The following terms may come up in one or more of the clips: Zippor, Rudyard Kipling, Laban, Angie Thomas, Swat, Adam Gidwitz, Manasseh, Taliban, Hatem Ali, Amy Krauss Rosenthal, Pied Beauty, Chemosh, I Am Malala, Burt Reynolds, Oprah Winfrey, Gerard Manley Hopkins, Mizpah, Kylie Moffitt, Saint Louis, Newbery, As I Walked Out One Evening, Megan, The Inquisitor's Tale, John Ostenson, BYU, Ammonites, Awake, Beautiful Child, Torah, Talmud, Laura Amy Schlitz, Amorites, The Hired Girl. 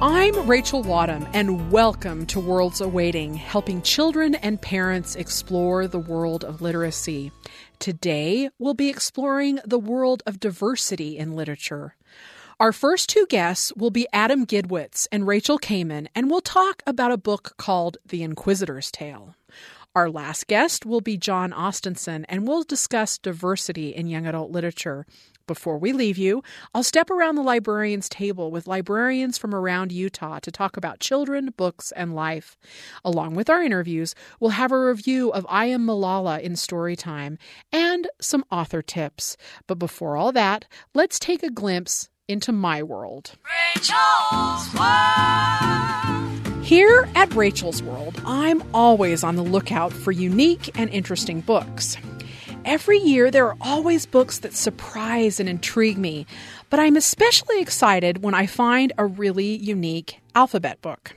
I'm Rachel Wadham, and welcome to Worlds Awaiting, helping children and parents explore the world of literacy. Today, we'll be exploring the world of diversity in literature. Our first two guests will be Adam Gidwitz and Rachel Kamen, and we'll talk about a book called The Inquisitor's Tale. Our last guest will be John Ostenson, and we'll discuss diversity in young adult literature. Before we leave you, I'll step around the librarian's table with librarians from around Utah to talk about children, books, and life. Along with our interviews, we'll have a review of I Am Malala in Storytime and some author tips. But before all that, let's take a glimpse into my world. Rachel's World. Here at Rachel's World, I'm always on the lookout for unique and interesting books. Every year, there are always books that surprise and intrigue me, but I'm especially excited when I find a really unique alphabet book.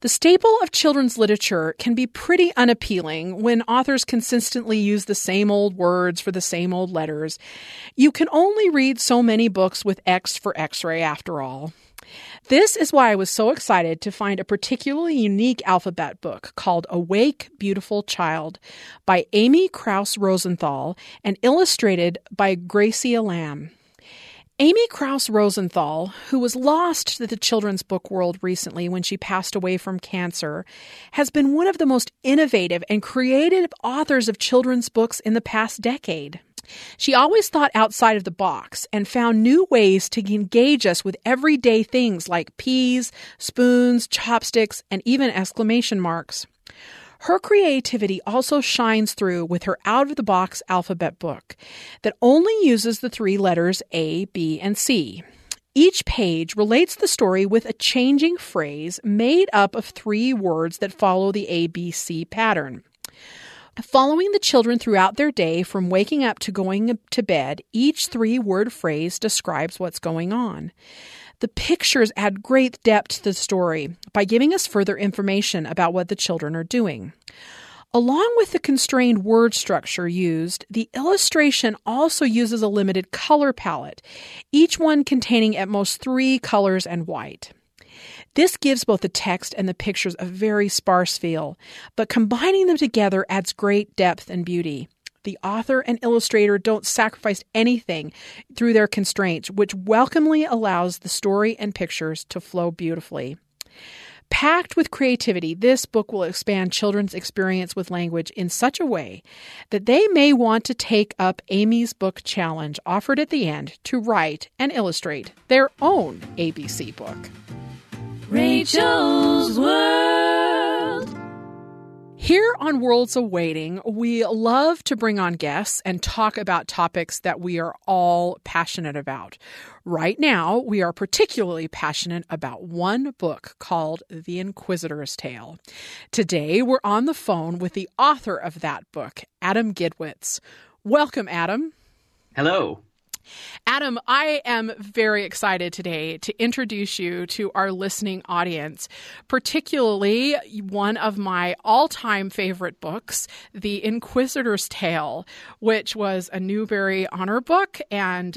The staple of children's literature can be pretty unappealing when authors consistently use the same old words for the same old letters. You can only read so many books with X for X-ray, after all. This is why I was so excited to find a particularly unique alphabet book called Awake, Beautiful Child by Amy Krauss Rosenthal and illustrated by Graciela Lamb. Amy Krauss Rosenthal, who was lost to the children's book world recently when she passed away from cancer, has been one of the most innovative and creative authors of children's books in the past decade. She always thought outside of the box and found new ways to engage us with everyday things like peas, spoons, chopsticks, and even exclamation marks. Her creativity also shines through with her out-of-the-box alphabet book that only uses the three letters A, B, and C. Each page relates the story with a changing phrase made up of three words that follow the ABC pattern. Following the children throughout their day from waking up to going to bed, each three-word phrase describes what's going on. The pictures add great depth to the story by giving us further information about what the children are doing. Along with the constrained word structure used, the illustration also uses a limited color palette, each one containing at most three colors and white. This gives both the text and the pictures a very sparse feel, but combining them together adds great depth and beauty. The author and illustrator don't sacrifice anything through their constraints, which welcomingly allows the story and pictures to flow beautifully. Packed with creativity, this book will expand children's experience with language in such a way that they may want to take up Amy's book challenge offered at the end to write and illustrate their own ABC book. Rachel's World. Here on Worlds Awaiting, we love to bring on guests and talk about topics that we are all passionate about. Right now, we are particularly passionate about one book called The Inquisitor's Tale. Today, we're on the phone with the author of that book, Adam Gidwitz. Welcome, Adam. Hello. Adam, I am very excited today to introduce you to our listening audience, particularly one of my all-time favorite books, The Inquisitor's Tale, which was a Newbery Honor book and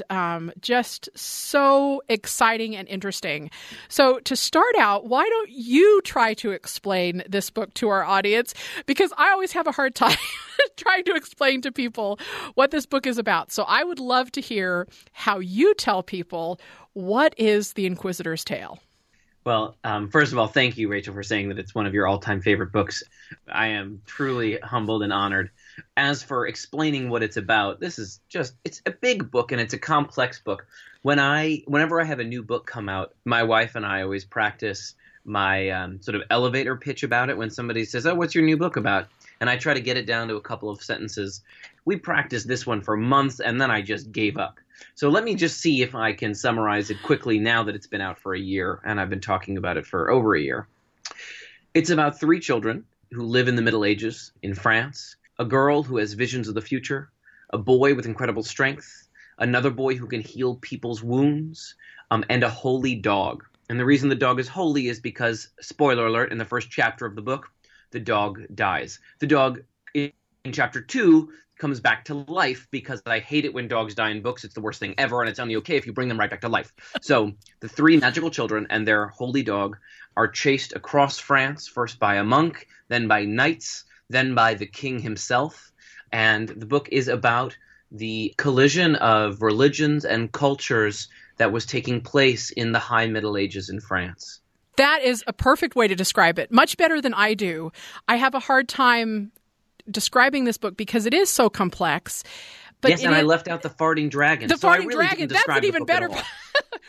just so exciting and interesting. So to start out, why don't you try to explain this book to our audience? Because I always have a hard time trying to explain to people what this book is about. So I would love to hear how you tell people what is The Inquisitor's Tale. Well, first of all, thank you, Rachel, for saying that it's one of your all-time favorite books. I am truly humbled and honored. As for explaining what it's about, this is just, it's a big book and it's a complex book. Whenever I have a new book come out, my wife and I always practice my sort of elevator pitch about it when somebody says, "Oh, what's your new book about?" And I try to get it down to a couple of sentences. We practiced this one for months, and then I just gave up. So let me just see if I can summarize it quickly now that it's been out for a year, and I've been talking about it for over a year. It's about three children who live in the Middle Ages in France, a girl who has visions of the future, a boy with incredible strength, another boy who can heal people's wounds, and a holy dog. And the reason the dog is holy is because, spoiler alert, in the first chapter of the book, the dog dies. The dog in chapter 2 comes back to life, because I hate it when dogs die in books. It's the worst thing ever, and it's only okay if you bring them right back to life. So the three magical children and their holy dog are chased across France, first by a monk, then by knights, then by the king himself. And the book is about the collision of religions and cultures that was taking place in the high Middle Ages in France. That is a perfect way to describe it. Much better than I do. I have a hard time describing this book because it is so complex. But yes, and I left out the farting dragons. The farting dragons, that's an even better part.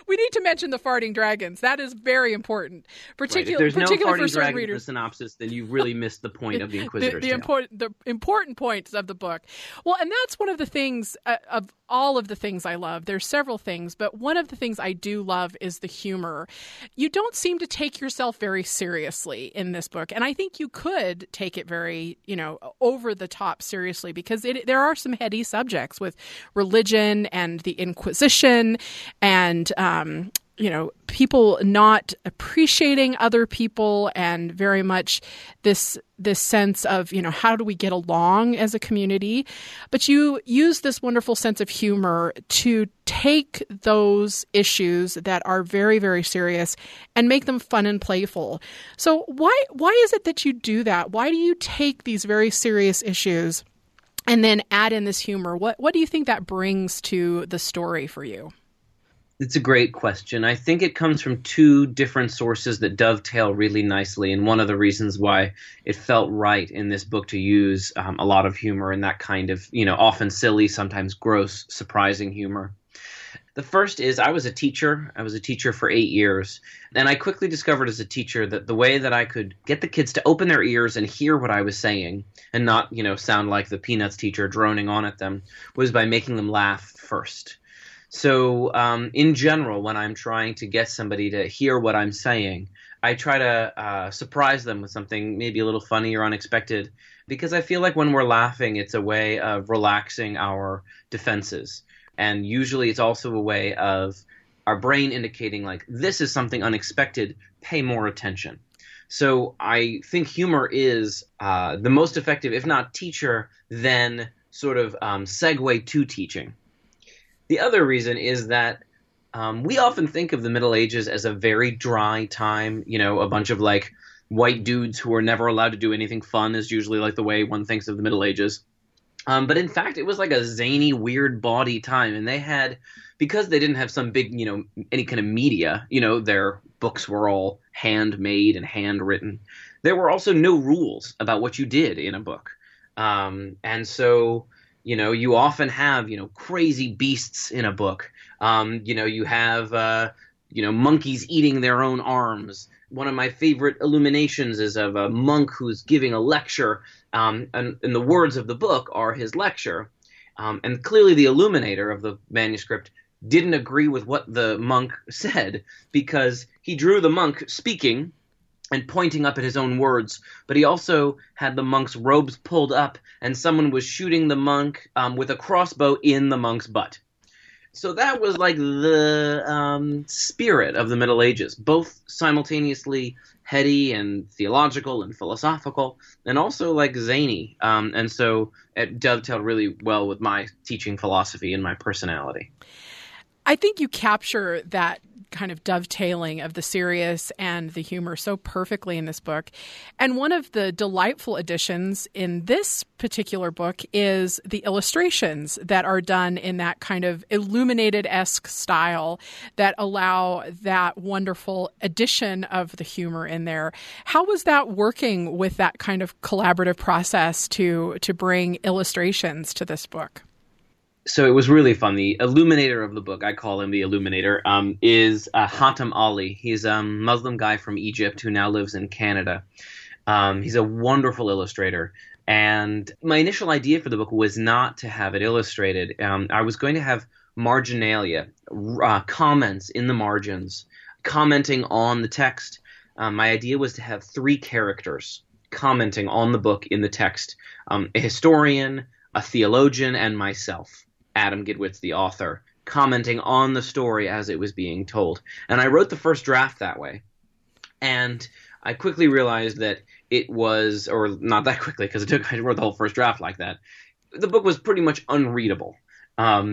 We need to mention the farting dragons. That is very important. Particularly for certain readers. If there's no farting dragons in the synopsis, then you really missed the point of The Inquisitor's Tale. The important points of the book. Well, and that's one of the things, of all of the things I love. There's several things, but one of the things I do love is the humor. You don't seem to take yourself very seriously in this book. And I think you could take it very, over the top seriously, because there are some heady subjects with religion and the Inquisition and people not appreciating other people, and very much this sense of, how do we get along as a community? But you use this wonderful sense of humor to take those issues that are very, very serious and make them fun and playful. So why is it that you do that? Why do you take these very serious issues and then add in this humor? What do you think that brings to the story for you? It's a great question. I think it comes from two different sources that dovetail really nicely, and one of the reasons why it felt right in this book to use a lot of humor and that kind of, often silly, sometimes gross, surprising humor. The first is I was a teacher. I was a teacher for 8 years, and I quickly discovered as a teacher that the way that I could get the kids to open their ears and hear what I was saying and not, sound like the Peanuts teacher droning on at them was by making them laugh first. So in general, when I'm trying to get somebody to hear what I'm saying, I try to surprise them with something maybe a little funny or unexpected, because I feel like when we're laughing, it's a way of relaxing our defenses. And usually it's also a way of our brain indicating, like, this is something unexpected, pay more attention. So I think humor is the most effective, if not teacher, then sort of segue to teaching. The other reason is that we often think of the Middle Ages as a very dry time, a bunch of, like, white dudes who are never allowed to do anything fun is usually, like, the way one thinks of the Middle Ages. But in fact, it was like a zany, weird, bawdy time. And they had, because they didn't have some big, any kind of media, their books were all handmade and handwritten. There were also no rules about what you did in a book. And so, you often have, crazy beasts in a book. You have, monkeys eating their own arms. One of my favorite illuminations is of a monk who's giving a lecture, and the words of the book are his lecture. And clearly the illuminator of the manuscript didn't agree with what the monk said, because he drew the monk speaking and pointing up at his own words, but he also had the monk's robes pulled up, and someone was shooting the monk with a crossbow in the monk's butt. So that was like the spirit of the Middle Ages, both simultaneously heady and theological and philosophical, and also like zany. And so it dovetailed really well with my teaching philosophy and my personality. I think you capture that kind of dovetailing of the serious and the humor so perfectly in this book. And one of the delightful additions in this particular book is the illustrations that are done in that kind of illuminated-esque style that allow that wonderful addition of the humor in there. How was that working with that kind of collaborative process to bring illustrations to this book? So it was really fun. The illuminator of the book, I call him the illuminator, is Hatem Ali. He's a Muslim guy from Egypt who now lives in Canada. He's a wonderful illustrator. And my initial idea for the book was not to have it illustrated. I was going to have marginalia, comments in the margins, commenting on the text. My idea was to have three characters commenting on the book in the text, a historian, a theologian, and myself, Adam Gidwitz, the author, commenting on the story as it was being told. And I wrote the first draft that way. And I quickly realized that it was, or not that quickly, because I wrote the whole first draft like that. The book was pretty much unreadable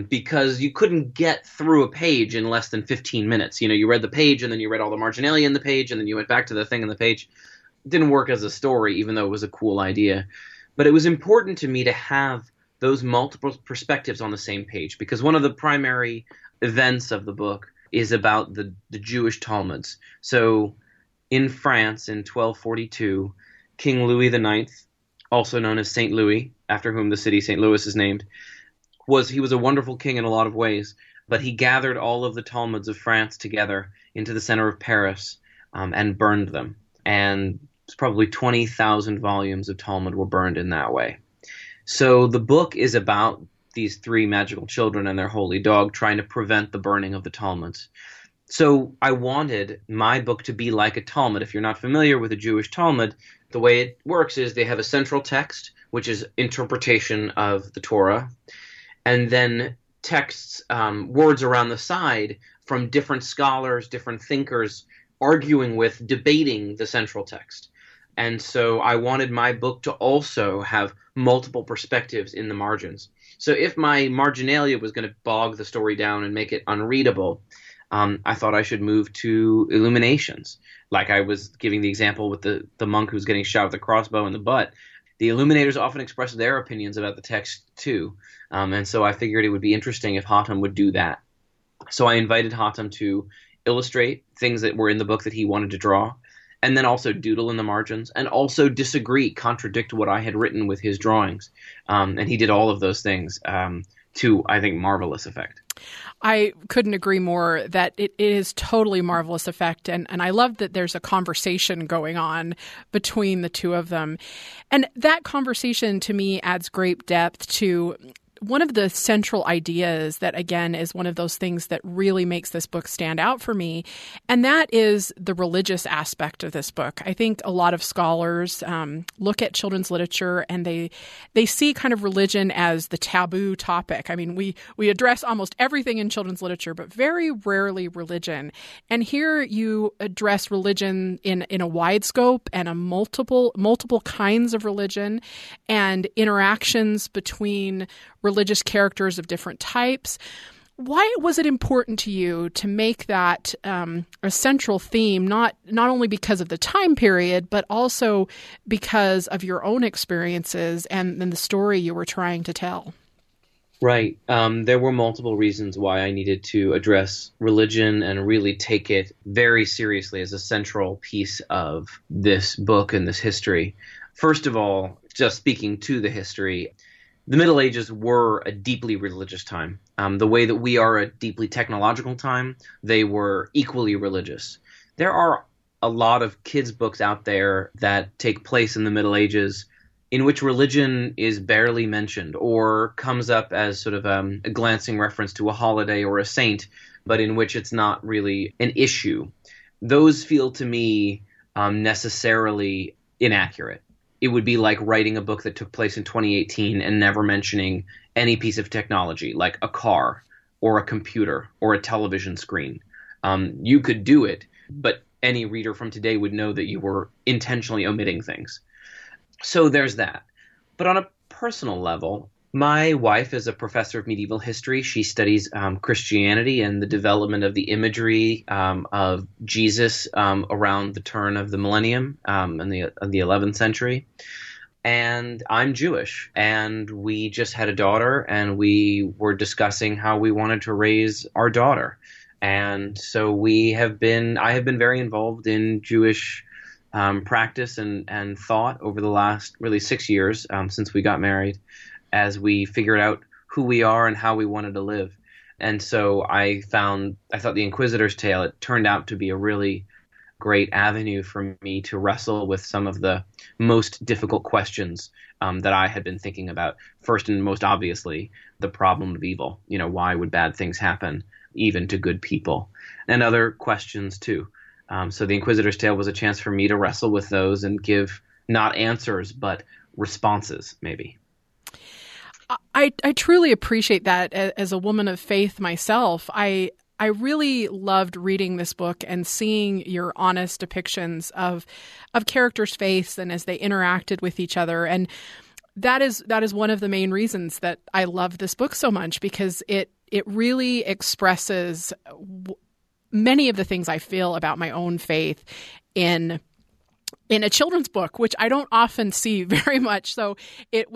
because you couldn't get through a page in less than 15 minutes. You know, you read the page and then you read all the marginalia in the page and then you went back to the thing in the page. It didn't work as a story, even though it was a cool idea. But it was important to me to have those multiple perspectives on the same page, because one of the primary events of the book is about the Jewish Talmuds. So in France in 1242, King Louis IX, also known as Saint Louis, after whom the city Saint Louis is named, was a wonderful king in a lot of ways, but he gathered all of the Talmuds of France together into the center of Paris and burned them. And probably 20,000 volumes of Talmud were burned in that way. So the book is about these three magical children and their holy dog trying to prevent the burning of the Talmuds. So I wanted my book to be like a Talmud. If you're not familiar with a Jewish Talmud, the way it works is they have a central text, which is interpretation of the Torah, and then texts, words around the side from different scholars, different thinkers, arguing with, debating the central text. And so I wanted my book to also have multiple perspectives in the margins. So if my marginalia was going to bog the story down and make it unreadable, I thought I should move to illuminations. Like I was giving the example with the monk who's getting shot with a crossbow in the butt. The illuminators often express their opinions about the text too. And so I figured it would be interesting if Hatem would do that. So I invited Hatem to illustrate things that were in the book that he wanted to draw, and then also doodle in the margins, and also disagree, contradict what I had written with his drawings. And he did all of those things to, I think, marvelous effect. I couldn't agree more that it is totally marvelous effect. And I love that there's a conversation going on between the two of them. And that conversation, to me, adds great depth to one of the central ideas that, again, is one of those things that really makes this book stand out for me, and that is the religious aspect of this book. I think a lot of scholars look at children's literature and they see kind of religion as the taboo topic. I mean, we address almost everything in children's literature, but very rarely religion. And here you address religion in a wide scope and a multiple kinds of religion and interactions between religious characters of different types. Why was it important to you to make that a central theme, not only because of the time period, but also because of your own experiences and the story you were trying to tell? Right. There were multiple reasons why I needed to address religion and really take it very seriously as a central piece of this book and this history. First of all, just speaking to the history, the Middle Ages were a deeply religious time. The way that we are a deeply technological time, they were equally religious. There are a lot of kids' books out there that take place in the Middle Ages in which religion is barely mentioned or comes up as sort of a glancing reference to a holiday or a saint, but in which it's not really an issue. Those feel to me necessarily inaccurate. It would be like writing a book that took place in 2018 and never mentioning any piece of technology, like a car or a computer or a television screen. You could do it, but any reader from today would know that you were intentionally omitting things. So there's that. But on a personal level, my wife is a professor of medieval history. She studies Christianity and the development of the imagery of Jesus around the turn of the millennium in the 11th century. And I'm Jewish, and we just had a daughter, and we were discussing how we wanted to raise our daughter. And so I have been very involved in Jewish practice and thought over the last really 6 years since we got married, as we figured out who we are and how we wanted to live. And so I thought The Inquisitor's Tale, it turned out to be a really great avenue for me to wrestle with some of the most difficult questions that I had been thinking about. First and most obviously, the problem of evil. You know, why would bad things happen even to good people? And other questions too. So The Inquisitor's Tale was a chance for me to wrestle with those and give not answers, but responses maybe. I truly appreciate that as a woman of faith myself. I really loved reading this book and seeing your honest depictions of characters' faiths and as they interacted with each other. And that is one of the main reasons that I love this book so much, because it really expresses many of the things I feel about my own faith in a children's book, which I don't often see very much. So it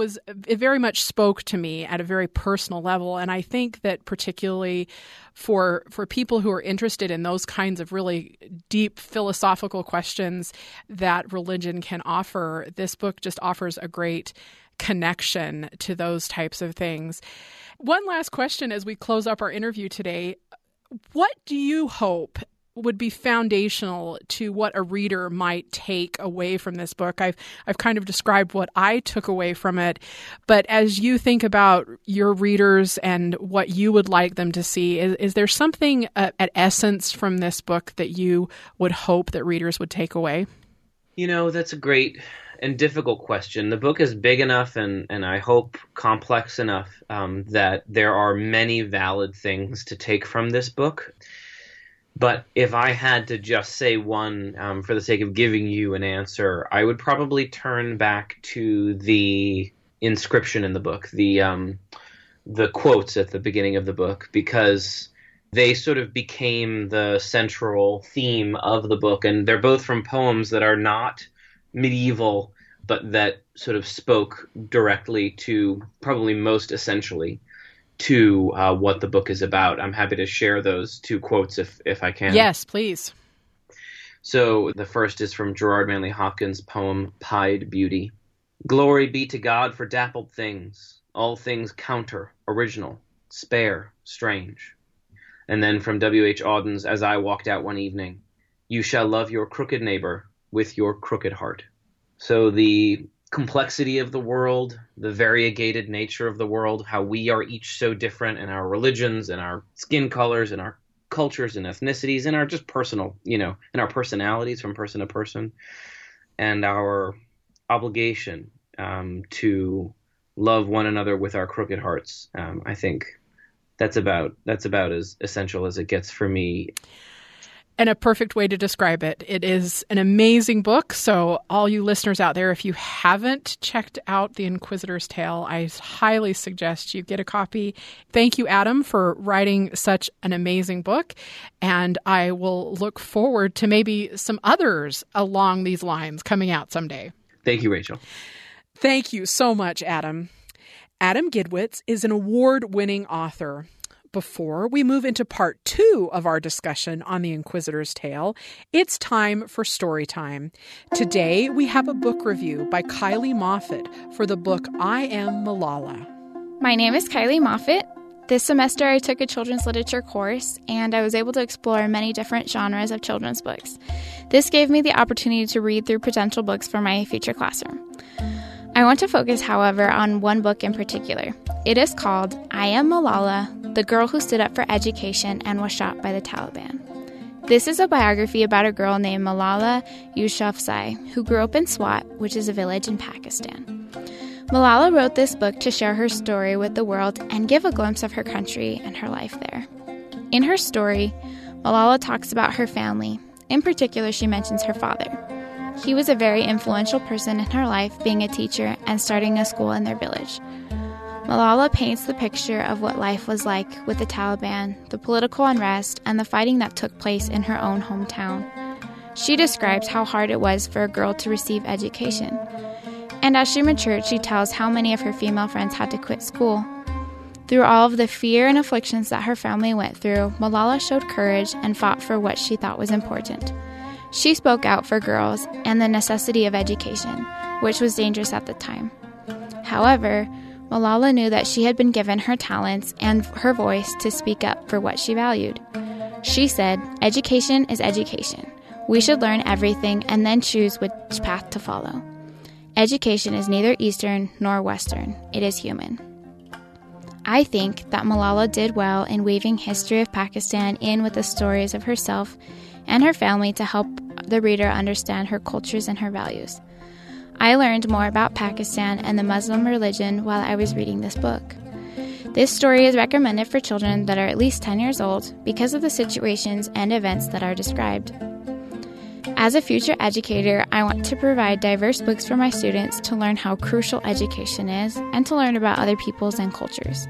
very much spoke to me at a very personal level. And I think that particularly for people who are interested in those kinds of really deep philosophical questions that religion can offer, this book just offers a great connection to those types of things. One last question as we close up our interview today. What do you hope would be foundational to what a reader might take away from this book? I've kind of described what I took away from it, but as you think about your readers and what you would like them to see, is there something at essence from this book that you would hope that readers would take away? You know, that's a great and difficult question. The book is big enough and I hope complex enough that there are many valid things to take from this book. But if I had to just say one for the sake of giving you an answer, I would probably turn back to the inscription in the book, the quotes at the beginning of the book, because they sort of became the central theme of the book. And they're both from poems that are not medieval, but that sort of spoke directly to, probably most essentially, to what the book is about. I'm happy to share those two quotes if I can. Yes, please. So the first is from Gerard Manley Hopkins' poem, Pied Beauty. Glory be to God for dappled things, all things counter, original, spare, strange. And then from W.H. Auden's As I Walked Out One Evening, you shall love your crooked neighbor with your crooked heart. So the complexity of the world, the variegated nature of the world, how we are each so different in our religions and our skin colors and our cultures and ethnicities and our just personal, and our personalities from person to person, and our obligation to love one another with our crooked hearts. I think that's about as essential as it gets for me. And a perfect way to describe it. It is an amazing book. So all you listeners out there, if you haven't checked out The Inquisitor's Tale, I highly suggest you get a copy. Thank you, Adam, for writing such an amazing book. And I will look forward to maybe some others along these lines coming out someday. Thank you, Rachel. Thank you so much, Adam. Adam Gidwitz is an award-winning author. Before we move into part 2 of our discussion on The Inquisitor's Tale, it's time for story time. Today, we have a book review by Kylie Moffitt for the book I Am Malala. My name is Kylie Moffitt. This semester, I took a children's literature course, and I was able to explore many different genres of children's books. This gave me the opportunity to read through potential books for my future classroom. I want to focus, however, on one book in particular. It is called I Am Malala, The Girl Who Stood Up for Education and Was Shot by the Taliban. This is a biography about a girl named Malala Yousafzai, who grew up in Swat, which is a village in Pakistan. Malala wrote this book to share her story with the world and give a glimpse of her country and her life there. In her story, Malala talks about her family. In particular, she mentions her father. He was a very influential person in her life, being a teacher and starting a school in their village. Malala paints the picture of what life was like with the Taliban, the political unrest, and the fighting that took place in her own hometown. She describes how hard it was for a girl to receive education. And as she matured, she tells how many of her female friends had to quit school. Through all of the fear and afflictions that her family went through, Malala showed courage and fought for what she thought was important. She spoke out for girls and the necessity of education, which was dangerous at the time. However, Malala knew that she had been given her talents and her voice to speak up for what she valued. She said, "Education is education. We should learn everything and then choose which path to follow. Education is neither Eastern nor Western. It is human." I think that Malala did well in weaving history of Pakistan in with the stories of herself and her family to help the reader understand her cultures and her values. I learned more about Pakistan and the Muslim religion while I was reading this book. This story is recommended for children that are at least 10 years old because of the situations and events that are described. As a future educator, I want to provide diverse books for my students to learn how crucial education is and to learn about other peoples and cultures.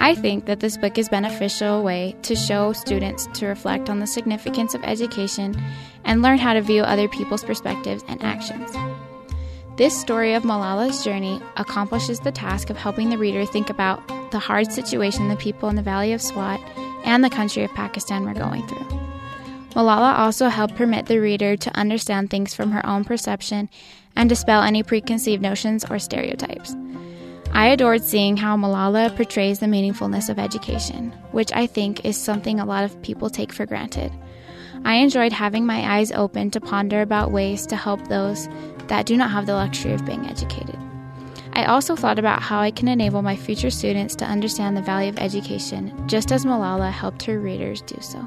I think that this book is a beneficial way to show students to reflect on the significance of education and learn how to view other people's perspectives and actions. This story of Malala's journey accomplishes the task of helping the reader think about the hard situation the people in the Valley of Swat and the country of Pakistan were going through. Malala also helped permit the reader to understand things from her own perception and dispel any preconceived notions or stereotypes. I adored seeing how Malala portrays the meaningfulness of education, which I think is something a lot of people take for granted. I enjoyed having my eyes open to ponder about ways to help those that do not have the luxury of being educated. I also thought about how I can enable my future students to understand the value of education, just as Malala helped her readers do so.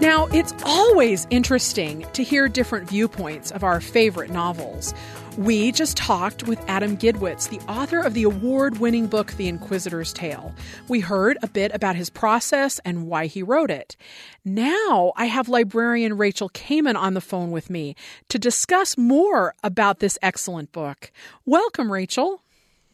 Now, it's always interesting to hear different viewpoints of our favorite novels. We just talked with Adam Gidwitz, the author of the award-winning book, The Inquisitor's Tale. We heard a bit about his process and why he wrote it. Now I have librarian Rachel Kamen on the phone with me to discuss more about this excellent book. Welcome, Rachel.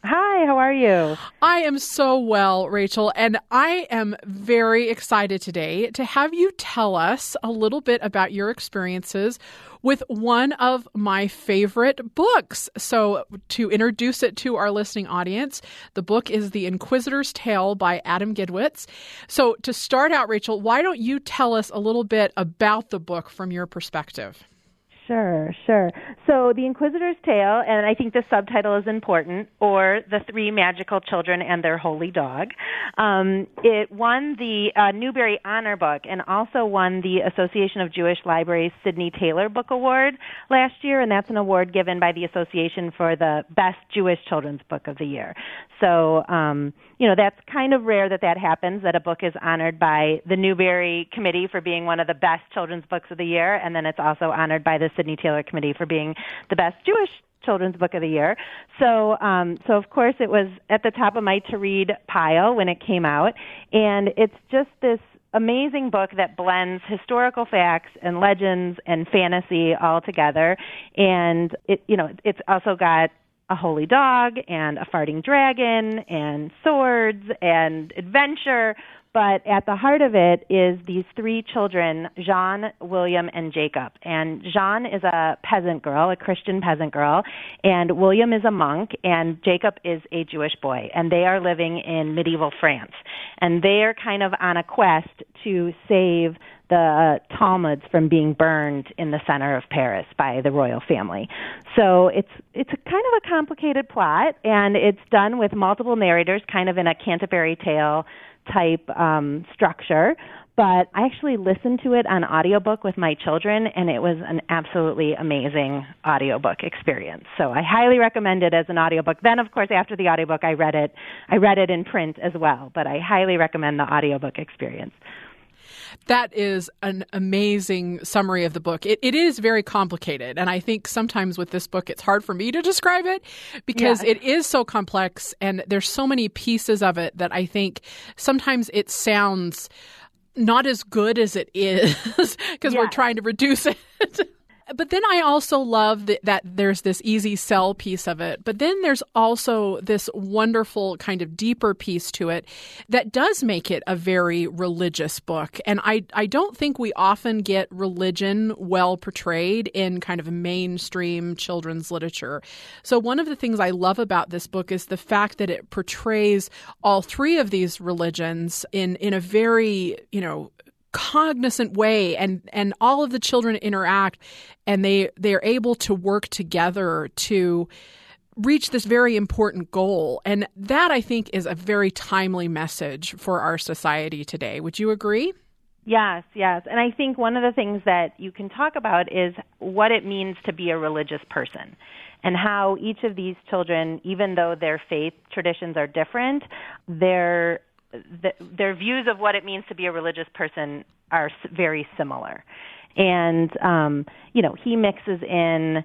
Hi, how are you? I am so well, Rachel, and I am very excited today to have you tell us a little bit about your experiences with one of my favorite books. So to introduce it to our listening audience, the book is The Inquisitor's Tale by Adam Gidwitz. So to start out, Rachel, why don't you tell us a little bit about the book from your perspective? Sure. So The Inquisitor's Tale, and I think the subtitle is important, or The Three Magical Children and Their Holy Dog. It won the Newbery Honor Book and also won the Association of Jewish Libraries Sidney Taylor Book Award last year, and that's an award given by the Association for the Best Jewish Children's Book of the Year. So, that's kind of rare that happens, that a book is honored by the Newbery Committee for being one of the best children's books of the year, and then it's also honored by the Sidney Taylor Committee for being the best Jewish children's book of the year. So of course, it was at the top of my to-read pile when it came out, and it's just this amazing book that blends historical facts and legends and fantasy all together, and it's also got a holy dog and a farting dragon and swords and adventure. But at the heart of it is these three children, Jean, William, and Jacob. And Jean is a peasant girl, a Christian peasant girl, and William is a monk, and Jacob is a Jewish boy. And they are living in medieval France. And they are kind of on a quest to save the Talmuds from being burned in the center of Paris by the royal family. So it's a kind of a complicated plot, and it's done with multiple narrators, kind of in a Canterbury Tale type structure. But I actually listened to it on audiobook with my children, and it was an absolutely amazing audiobook experience. So I highly recommend it as an audiobook. Then, of course, after the audiobook, I read it in print as well, but I highly recommend the audiobook experience. That is an amazing summary of the book. It is very complicated, and I think sometimes with this book, it's hard for me to describe it because It is so complex, and there's so many pieces of it that I think sometimes it sounds not as good as it is because we're trying to reduce it. But then I also love that there's this easy sell piece of it. But then there's also this wonderful kind of deeper piece to it that does make it a very religious book. And I don't think we often get religion well portrayed in kind of mainstream children's literature. So one of the things I love about this book is the fact that it portrays all three of these religions in a very, cognizant way, and all of the children interact, and they are able to work together to reach this very important goal. And that, I think, is a very timely message for our society today. Would you agree? Yes. And I think one of the things that you can talk about is what it means to be a religious person. and how each of these children, even though their faith traditions are different, their views of what it means to be a religious person are very similar. And, you know, he mixes in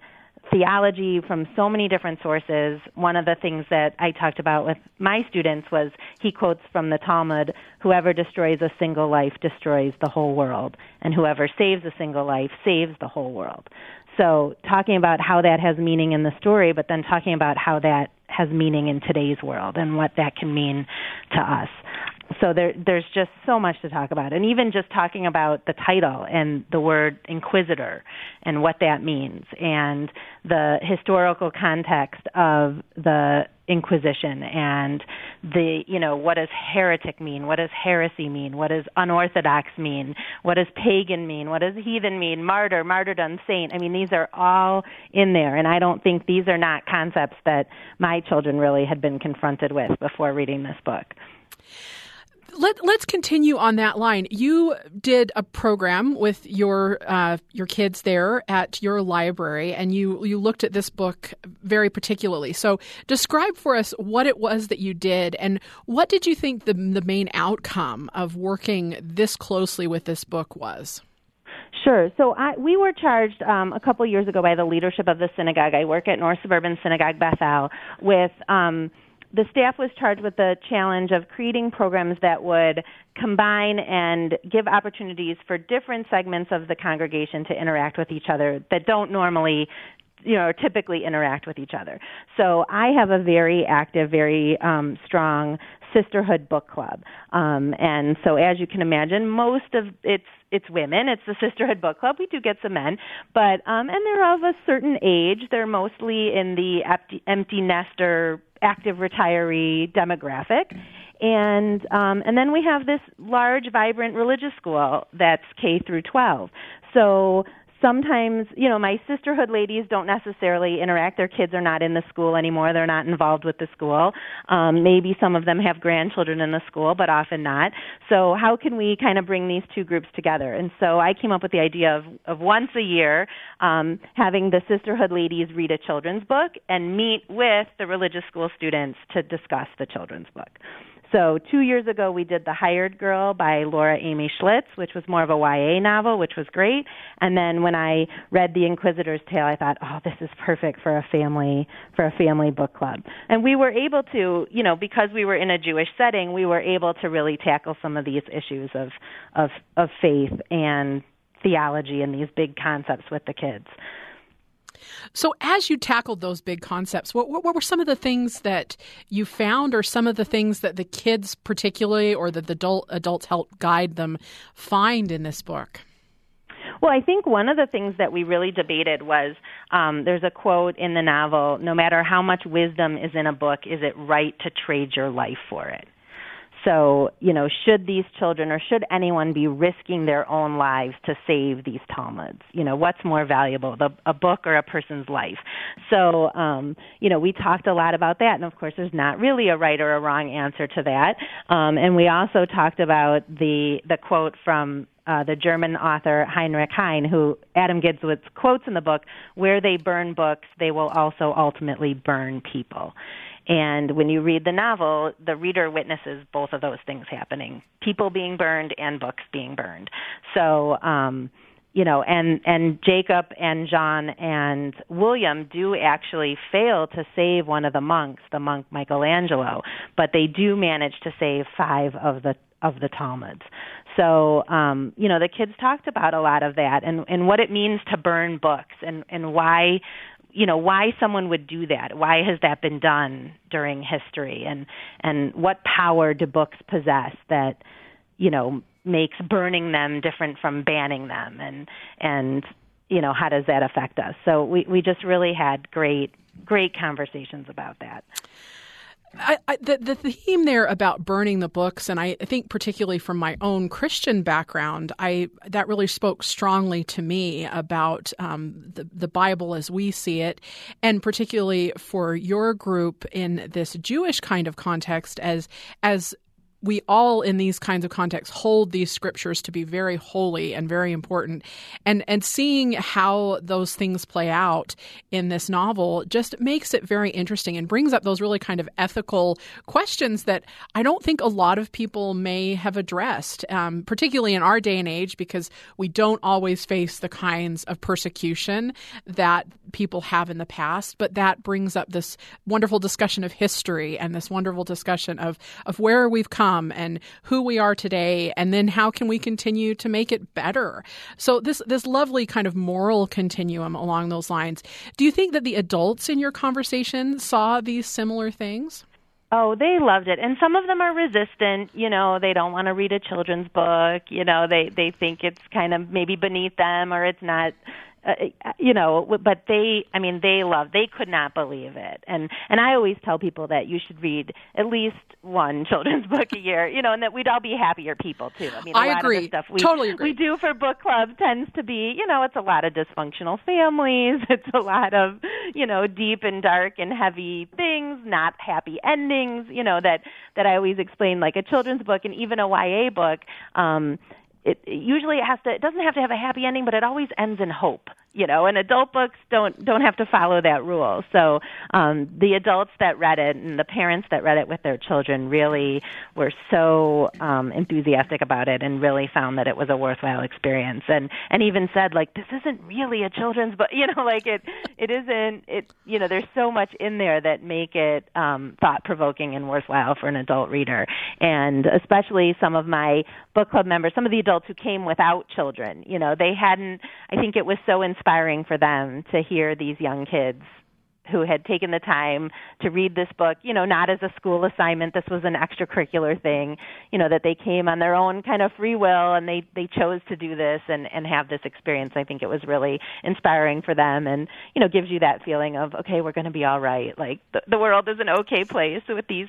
theology from so many different sources. One of the things that I talked about with my students was he quotes from the Talmud, whoever destroys a single life destroys the whole world, and whoever saves a single life saves the whole world. So talking about how that has meaning in the story, but then talking about how that has meaning in today's world and what that can mean to us. So there's just so much to talk about. And even just talking about the title and the word inquisitor and what that means and the historical context of the Inquisition and the, you know, what does heretic mean? What does heresy mean? What does unorthodox mean? What does pagan mean? What does heathen mean? Martyr, martyrdom, saint. I mean, these are all in there. And I don't think these are not concepts that my children really had been confronted with before reading this book. Let's continue on that line. You did a program with your kids there at your library, and you looked at this book very particularly. So describe for us what it was that you did, and what did you think the main outcome of working this closely with this book was? Sure. So we were charged a couple years ago by the leadership of the synagogue. I work at North Suburban Synagogue Bethel with... the staff was charged with the challenge of creating programs that would combine and give opportunities for different segments of the congregation to interact with each other that don't normally, you know, typically interact with each other. So I have a very active, very strong sisterhood book club. And so as you can imagine, most of it's women. It's the sisterhood book club. We do get some men, but and they're of a certain age. They're mostly in the empty nester active retiree demographic. And then we have this large, vibrant religious school that's K through 12. So sometimes, you know, my sisterhood ladies don't necessarily interact. Their kids are not in the school anymore. They're not involved with the school. Maybe some of them have grandchildren in the school, but often not. So how can we kind of bring these two groups together? And so I came up with the idea of once a year having the sisterhood ladies read a children's book and meet with the religious school students to discuss the children's book. So 2 years ago, we did The Hired Girl by Laura Amy Schlitz, which was more of a YA novel, which was great. And then when I read The Inquisitor's Tale, I thought, oh, this is perfect for a family book club. And we were able to, you know, because we were in a Jewish setting, we were able to really tackle some of these issues of faith and theology and these big concepts with the kids. So as you tackled those big concepts, what were some of the things that you found or some of the things that the kids particularly or that the adults help guide them find in this book? Well, I think one of the things that we really debated was there's a quote in the novel, no matter how much wisdom is in a book, is it right to trade your life for it? So, you know, should these children or should anyone be risking their own lives to save these Talmuds? You know, what's more valuable, a book or a person's life? So, you know, we talked a lot about that. And, of course, there's not really a right or a wrong answer to that. And we also talked about the quote from the German author Heinrich Heine, who Adam Gidwitz quotes in the book, where they burn books, they will also ultimately burn people. And when you read the novel, the reader witnesses both of those things happening, people being burned and books being burned. So, you know, and Jacob and John and William do actually fail to save one of the monks, the monk Michelangelo, but they do manage to save five of the Talmuds. So, you know, the kids talked about a lot of that and what it means to burn books and why... you know, why someone would do that. Why has that been done during history? And what power do books possess that, you know, makes burning them different from banning them? And you know, how does that affect us? So we just really had great conversations about that. The theme there about burning the books, and I think particularly from my own Christian background, that really spoke strongly to me about the Bible as we see it, and particularly for your group in this Jewish kind of context as we all in these kinds of contexts hold these scriptures to be very holy and very important. And seeing how those things play out in this novel just makes it very interesting and brings up those really kind of ethical questions that I don't think a lot of people may have addressed, particularly in our day and age, because we don't always face the kinds of persecution that people have in the past. But that brings up this wonderful discussion of history and this wonderful discussion of where we've come and who we are today, and then how can we continue to make it better. So this lovely kind of moral continuum along those lines. Do you think that the adults in your conversation saw these similar things? Oh, they loved it. And some of them are resistant. You know, they don't want to read a children's book. You know, they think it's kind of maybe beneath them, or it's not, you know, but they loved, they could not believe it. And I always tell people that you should read at least one children's book a year, you know, and that we'd all be happier people too. I mean, a lot of the stuff we do for book club tends to be, you know, it's a lot of dysfunctional families. It's a lot of, you know, deep and dark and heavy things, not happy endings, you know, that I always explain, like a children's book and even a YA book, It doesn't have to have a happy ending, but it always ends in hope, you know, and adult books don't have to follow that rule. So the adults that read it and the parents that read it with their children really were so enthusiastic about it and really found that it was a worthwhile experience, and even said, like, this isn't really a children's book, you know, like it isn't, you know, there's so much in there that make it thought-provoking and worthwhile for an adult reader. And especially some of my book club members, some of the adults who came without children, you know, they hadn't, I think it was so inspiring for them to hear these young kids who had taken the time to read this book, you know, not as a school assignment, this was an extracurricular thing, you know, that they came on their own kind of free will and they chose to do this and have this experience. I think it was really inspiring for them and, you know, gives you that feeling of, okay, we're going to be all right. Like the world is an okay place with these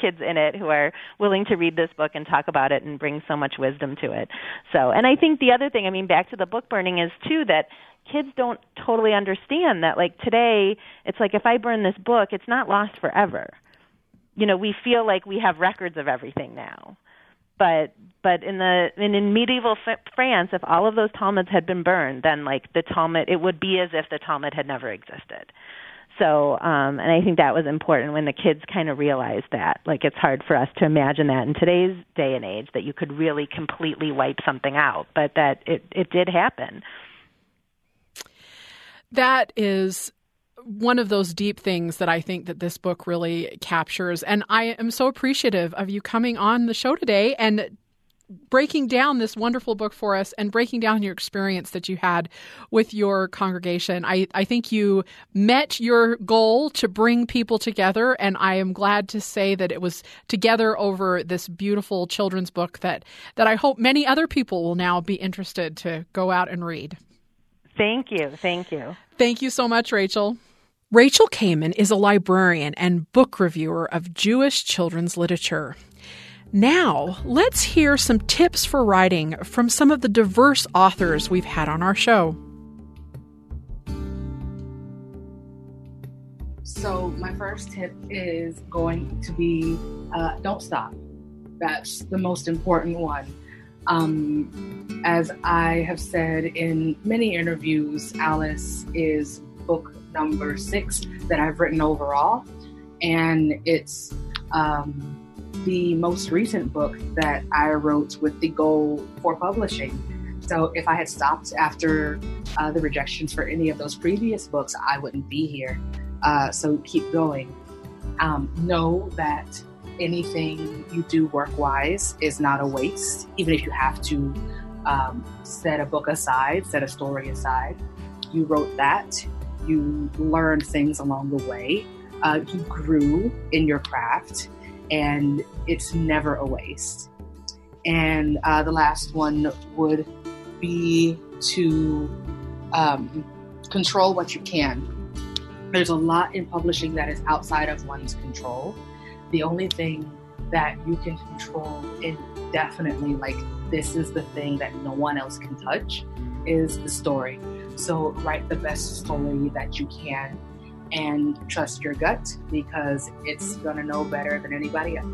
kids in it who are willing to read this book and talk about it and bring so much wisdom to it. So, and I think the other thing, I mean, back to the book burning is too that kids don't totally understand that, like, today, it's like if I burn this book, it's not lost forever. You know, we feel like we have records of everything now. But in medieval France, if all of those Talmuds had been burned, then, like, the Talmud, it would be as if the Talmud had never existed. So, and I think that was important when the kids kind of realized that. Like, it's hard for us to imagine that in today's day and age, that you could really completely wipe something out, but that it did happen. That is one of those deep things that I think that this book really captures. And I am so appreciative of you coming on the show today and breaking down this wonderful book for us and breaking down your experience that you had with your congregation. I think you met your goal to bring people together, and I am glad to say that it was together over this beautiful children's book that I hope many other people will now be interested to go out and read. Thank you. Thank you. Thank you so much, Rachel. Rachel Kamen is a librarian and book reviewer of Jewish children's literature. Now, let's hear some tips for writing from some of the diverse authors we've had on our show. So my first tip is going to be don't stop. That's the most important one. As I have said in many interviews, Alice is book number 6 that I've written overall, and it's the most recent book that I wrote with the goal for publishing. So if I had stopped after the rejections for any of those previous books, I wouldn't be here. So keep going. Know that anything you do work-wise is not a waste, even if you have to set a book aside, set a story aside. You wrote that. You learned things along the way. You grew in your craft, and it's never a waste. And the last one would be to control what you can. There's a lot in publishing that is outside of one's control. The only thing that you can control indefinitely, like this is the thing that no one else can touch, is the story. So write the best story that you can and trust your gut, because it's going to know better than anybody else.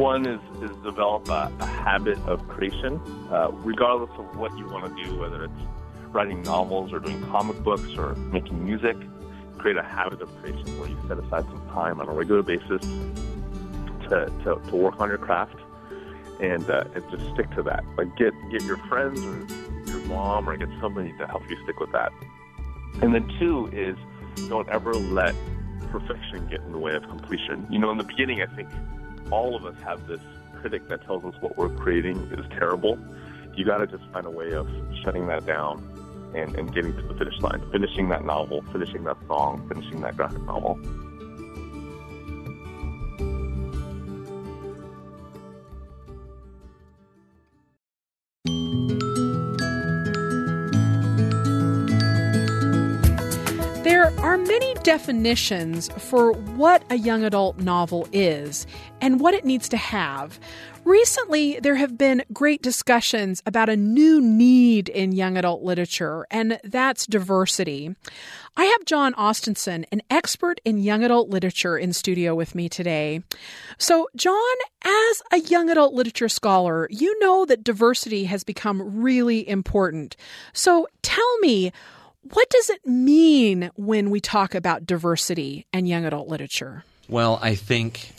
One is develop a habit of creation, regardless of what you want to do, whether it's writing novels or doing comic books or making music. Create a habit of creation where you set aside some time on a regular basis to work on your craft and just stick to that. Like get your friends or your mom or get somebody to help you stick with that. And then two is don't ever let perfection get in the way of completion. You know, in the beginning, I think all of us have this critic that tells us what we're creating is terrible. You got to just find a way of shutting that down and getting to the finish line, finishing that novel, finishing that song, finishing that graphic novel. There are many definitions for what a young adult novel is and what it needs to have. Recently, there have been great discussions about a new need in young adult literature, and that's diversity. I have John Ostenson, an expert in young adult literature, in studio with me today. So, John, as a young adult literature scholar, you know that diversity has become really important. So tell me, what does it mean when we talk about diversity and young adult literature? Well, I think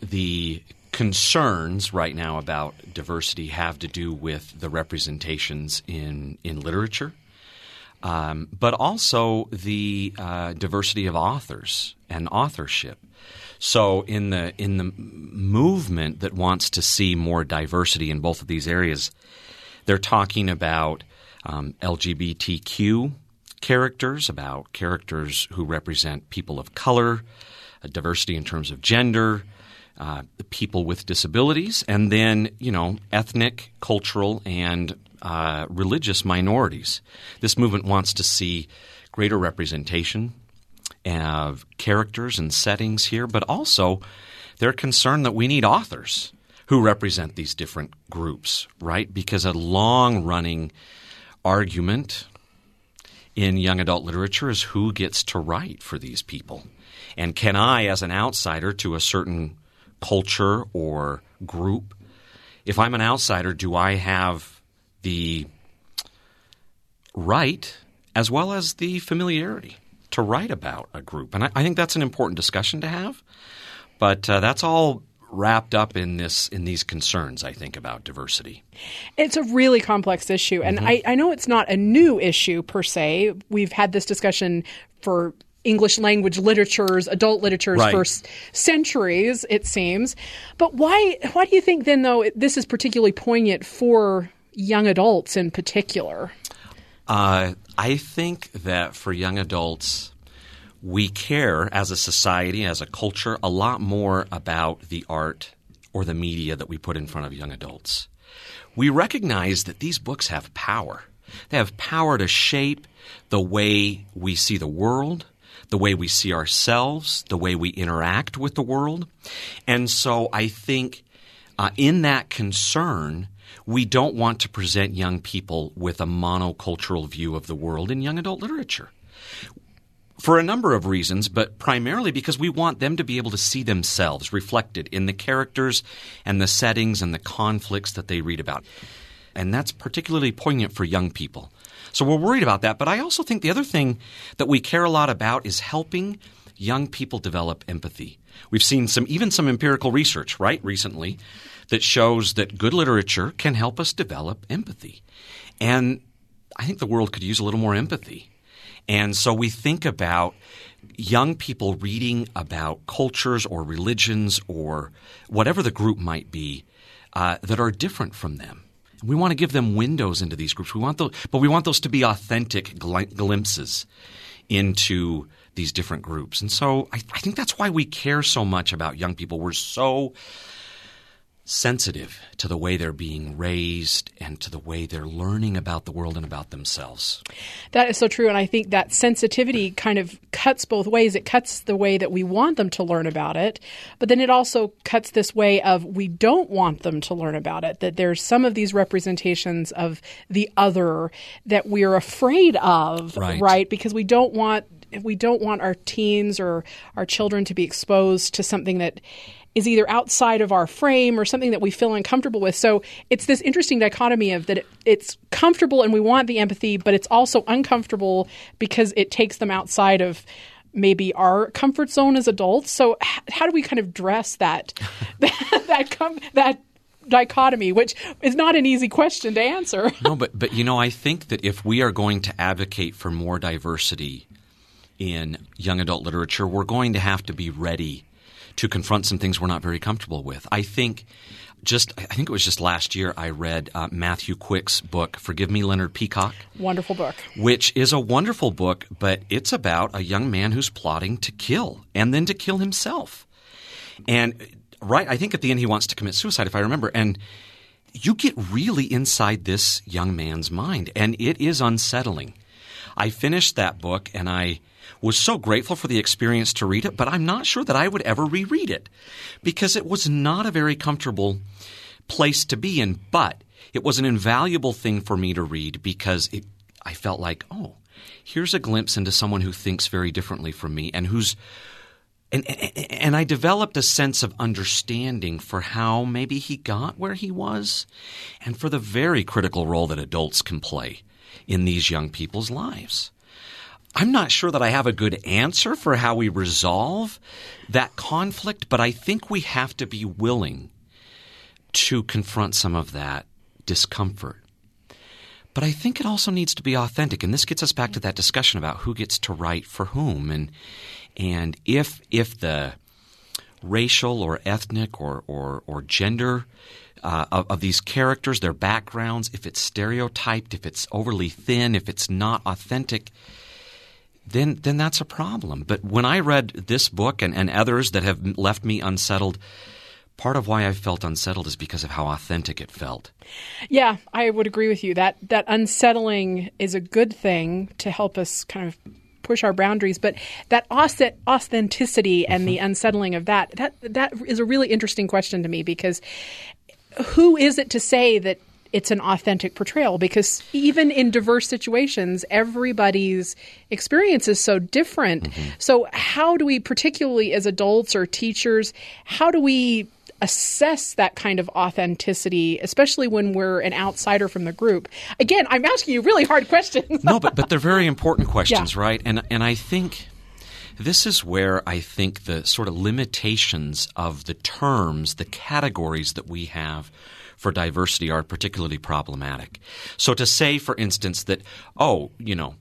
the concerns right now about diversity have to do with the representations in literature, but also the diversity of authors and authorship. So in the movement that wants to see more diversity in both of these areas, they're talking about LGBTQ characters, about characters who represent people of color, diversity in terms of gender, people with disabilities, and then, you know, ethnic, cultural, and religious minorities. This movement wants to see greater representation of characters and settings here, but also they're concerned that we need authors who represent these different groups, right? Because a long-running argument in young adult literature is who gets to write for these people. And can I, as an outsider to a certain culture or group, if I'm an outsider, do I have the right as well as the familiarity to write about a group? And I think that's an important discussion to have, but that's all wrapped up in these concerns, I think, about diversity. It's a really complex issue. And I know it's not a new issue per se. We've had this discussion for English language literatures, adult literatures for centuries, it seems. But why do you think then, though, this is particularly poignant for young adults in particular? I think that for young adults, we care as a society, as a culture, a lot more about the art or the media that we put in front of young adults. We recognize that these books have power. They have power to shape the way we see the world, the way we see ourselves, the way we interact with the world. And so I think in that concern, we don't want to present young people with a monocultural view of the world in young adult literature. For a number of reasons, but primarily because we want them to be able to see themselves reflected in the characters and the settings and the conflicts that they read about. And that's particularly poignant for young people. So we're worried about that. But I also think the other thing that we care a lot about is helping young people develop empathy. We've seen even some empirical research, right, recently that shows that good literature can help us develop empathy. And I think the world could use a little more empathy. And so we think about young people reading about cultures or religions or whatever the group might be that are different from them. We want to give them windows into these groups. We want those to be authentic glimpses into these different groups. And so I think that's why we care so much about young people. We're so sensitive to the way they're being raised and to the way they're learning about the world and about themselves. That is so true. And I think that sensitivity kind of cuts both ways. It cuts the way that we want them to learn about it, but then it also cuts this way of we don't want them to learn about it, that there's some of these representations of the other that we're afraid of, right? Because we don't want our teens or our children to be exposed to something that is either outside of our frame or something that we feel uncomfortable with. So it's this interesting dichotomy of that it's comfortable and we want the empathy, but it's also uncomfortable because it takes them outside of maybe our comfort zone as adults. So how do we kind of dress that dichotomy, which is not an easy question to answer? No, but you know, I think that if we are going to advocate for more diversity in young adult literature, we're going to have to be ready to confront some things we're not very comfortable with. I think it was just last year I read Matthew Quick's book, Forgive Me, Leonard Peacock. Wonderful book. Which is a wonderful book, but it's about a young man who's plotting to kill and then to kill himself. And I think at the end he wants to commit suicide, if I remember. And you get really inside this young man's mind, and it is unsettling. I finished that book, and I was so grateful for the experience to read it, but I'm not sure that I would ever reread it because it was not a very comfortable place to be in. But it was an invaluable thing for me to read because I felt like, oh, here's a glimpse into someone who thinks very differently from me and who's – and I developed a sense of understanding for how maybe he got where he was and for the very critical role that adults can play in these young people's lives. I'm not sure that I have a good answer for how we resolve that conflict, but I think we have to be willing to confront some of that discomfort. But I think it also needs to be authentic, and this gets us back to that discussion about who gets to write for whom, and if the racial or ethnic or gender of these characters, their backgrounds, if it's stereotyped, if it's overly thin, if it's not authentic, then that's a problem. But when I read this book and others that have left me unsettled, part of why I felt unsettled is because of how authentic it felt. Yeah, I would agree with you. That unsettling is a good thing to help us kind of push our boundaries. But that authenticity and the unsettling of that is a really interesting question to me, because who is it to say that it's an authentic portrayal? Because even in diverse situations, everybody's experience is so different. Mm-hmm. So how do we, particularly as adults or teachers, how do we assess that kind of authenticity, especially when we're an outsider from the group? Again, I'm asking you really hard questions. No, but they're very important questions, yeah. Right? And I think this is where I think the sort of limitations of the terms, the categories that we have for diversity are particularly problematic. So to say, for instance, that, oh, you know,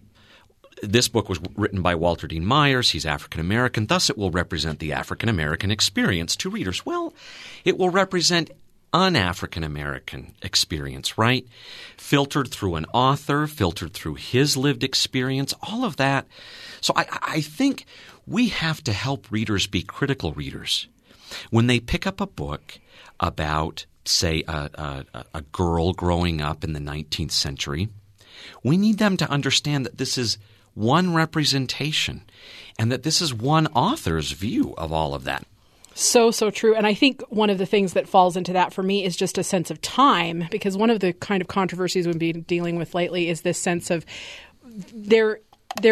this book was written by Walter Dean Myers, he's African American, thus it will represent the African American experience to readers. Well, it will represent un-African American experience, right? Filtered through an author, filtered through his lived experience, all of that. So I think we have to help readers be critical readers. When they pick up a book about, say, a girl growing up in the 19th century, we need them to understand that this is one representation and that this is one author's view of all of that. So true. And I think one of the things that falls into that for me is just a sense of time, because one of the kind of controversies we've been dealing with lately is this sense of there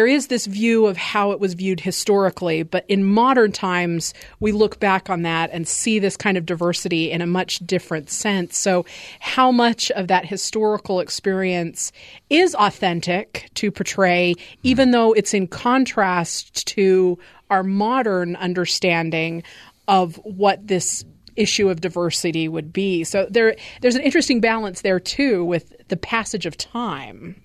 is this view of how it was viewed historically, but in modern times, we look back on that and see this kind of diversity in a much different sense. So how much of that historical experience is authentic to portray, even though it's in contrast to our modern understanding of what this issue of diversity would be? So there's an interesting balance there, too, with the passage of time.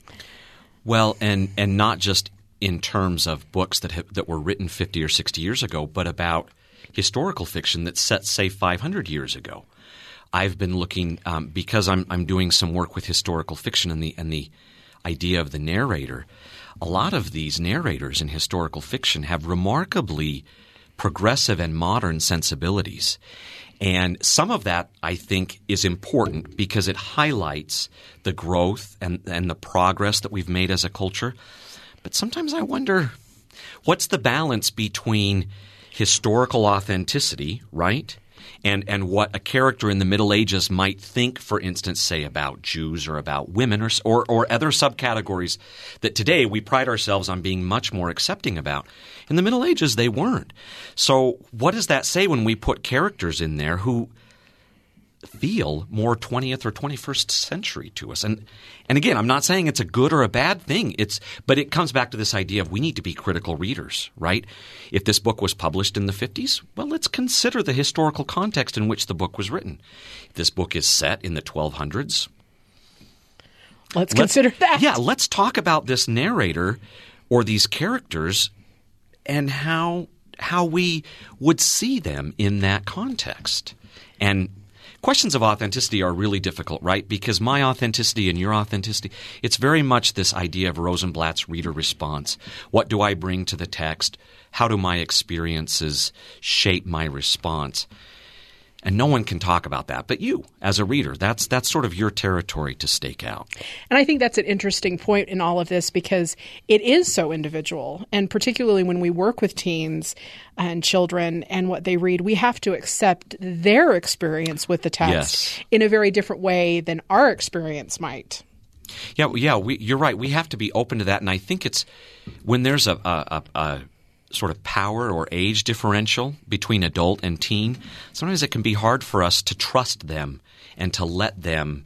Well, and not just in terms of books that were written 50 or 60 years ago, but about historical fiction that's set, say, 500 years ago. I've been looking because I'm doing some work with historical fiction and the idea of the narrator. A lot of these narrators in historical fiction have remarkably progressive and modern sensibilities. And some of that, I think, is important because it highlights the growth and the progress that we've made as a culture. But sometimes I wonder, what's the balance between historical authenticity, right, and what a character in the Middle Ages might think, for instance, say about Jews or about women or other subcategories that today we pride ourselves on being much more accepting about. In the Middle Ages, they weren't. So what does that say when we put characters in there who feel more 20th or 21st century to us? And again, I'm not saying it's a good or a bad thing. But it comes back to this idea of we need to be critical readers, right? If this book was published in the 50s, well, let's consider the historical context in which the book was written. If this book is set in the 1200s, let's consider that. Yeah, let's talk about this narrator or these characters and how we would see them in that context. And questions of authenticity are really difficult, right? Because my authenticity and your authenticity, it's very much this idea of Rosenblatt's reader response. What do I bring to the text? How do my experiences shape my response? And no one can talk about that but you as a reader. That's sort of your territory to stake out. And I think that's an interesting point in all of this because it is so individual. And particularly when we work with teens and children and what they read, we have to accept their experience with the text in a very different way than our experience might. Yeah, you're right. We have to be open to that. And I think it's when there's a sort of power or age differential between adult and teen, sometimes it can be hard for us to trust them and to let them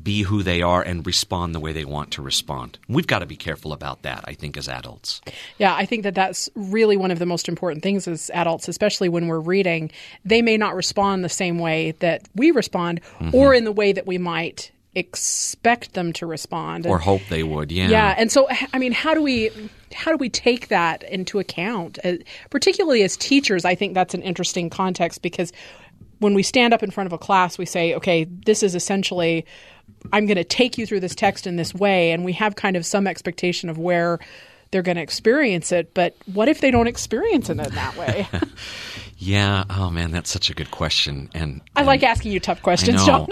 be who they are and respond the way they want to respond. We've got to be careful about that, I think, as adults. Yeah, I think that that's really one of the most important things as adults, especially when we're reading. They may not respond the same way that we respond or in the way that we might expect them to respond. Or hope they would, yeah. Yeah, and so, I mean, how do we take that into account? Particularly as teachers, I think that's an interesting context because when we stand up in front of a class, we say, okay, this is essentially, I'm going to take you through this text in this way, and we have kind of some expectation of where they're going to experience it, but what if they don't experience it in that way? Yeah. Oh, man, that's such a good question. And I like asking you tough questions, John.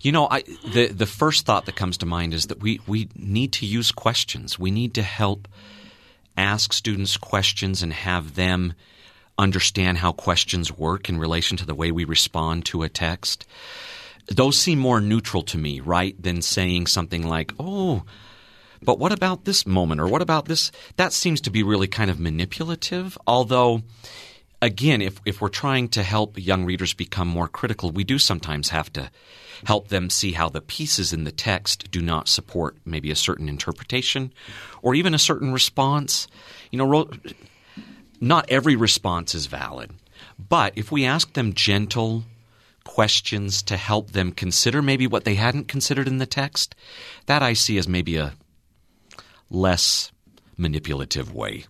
The first thought that comes to mind is that we need to use questions. We need to help ask students questions and have them understand how questions work in relation to the way we respond to a text. Those seem more neutral to me, right, than saying something like, oh, but what about this moment or what about this? That seems to be really kind of manipulative, although – again, if we're trying to help young readers become more critical, we do sometimes have to help them see how the pieces in the text do not support maybe a certain interpretation or even a certain response. You know, not every response is valid, but if we ask them gentle questions to help them consider maybe what they hadn't considered in the text, that I see as maybe a less manipulative way.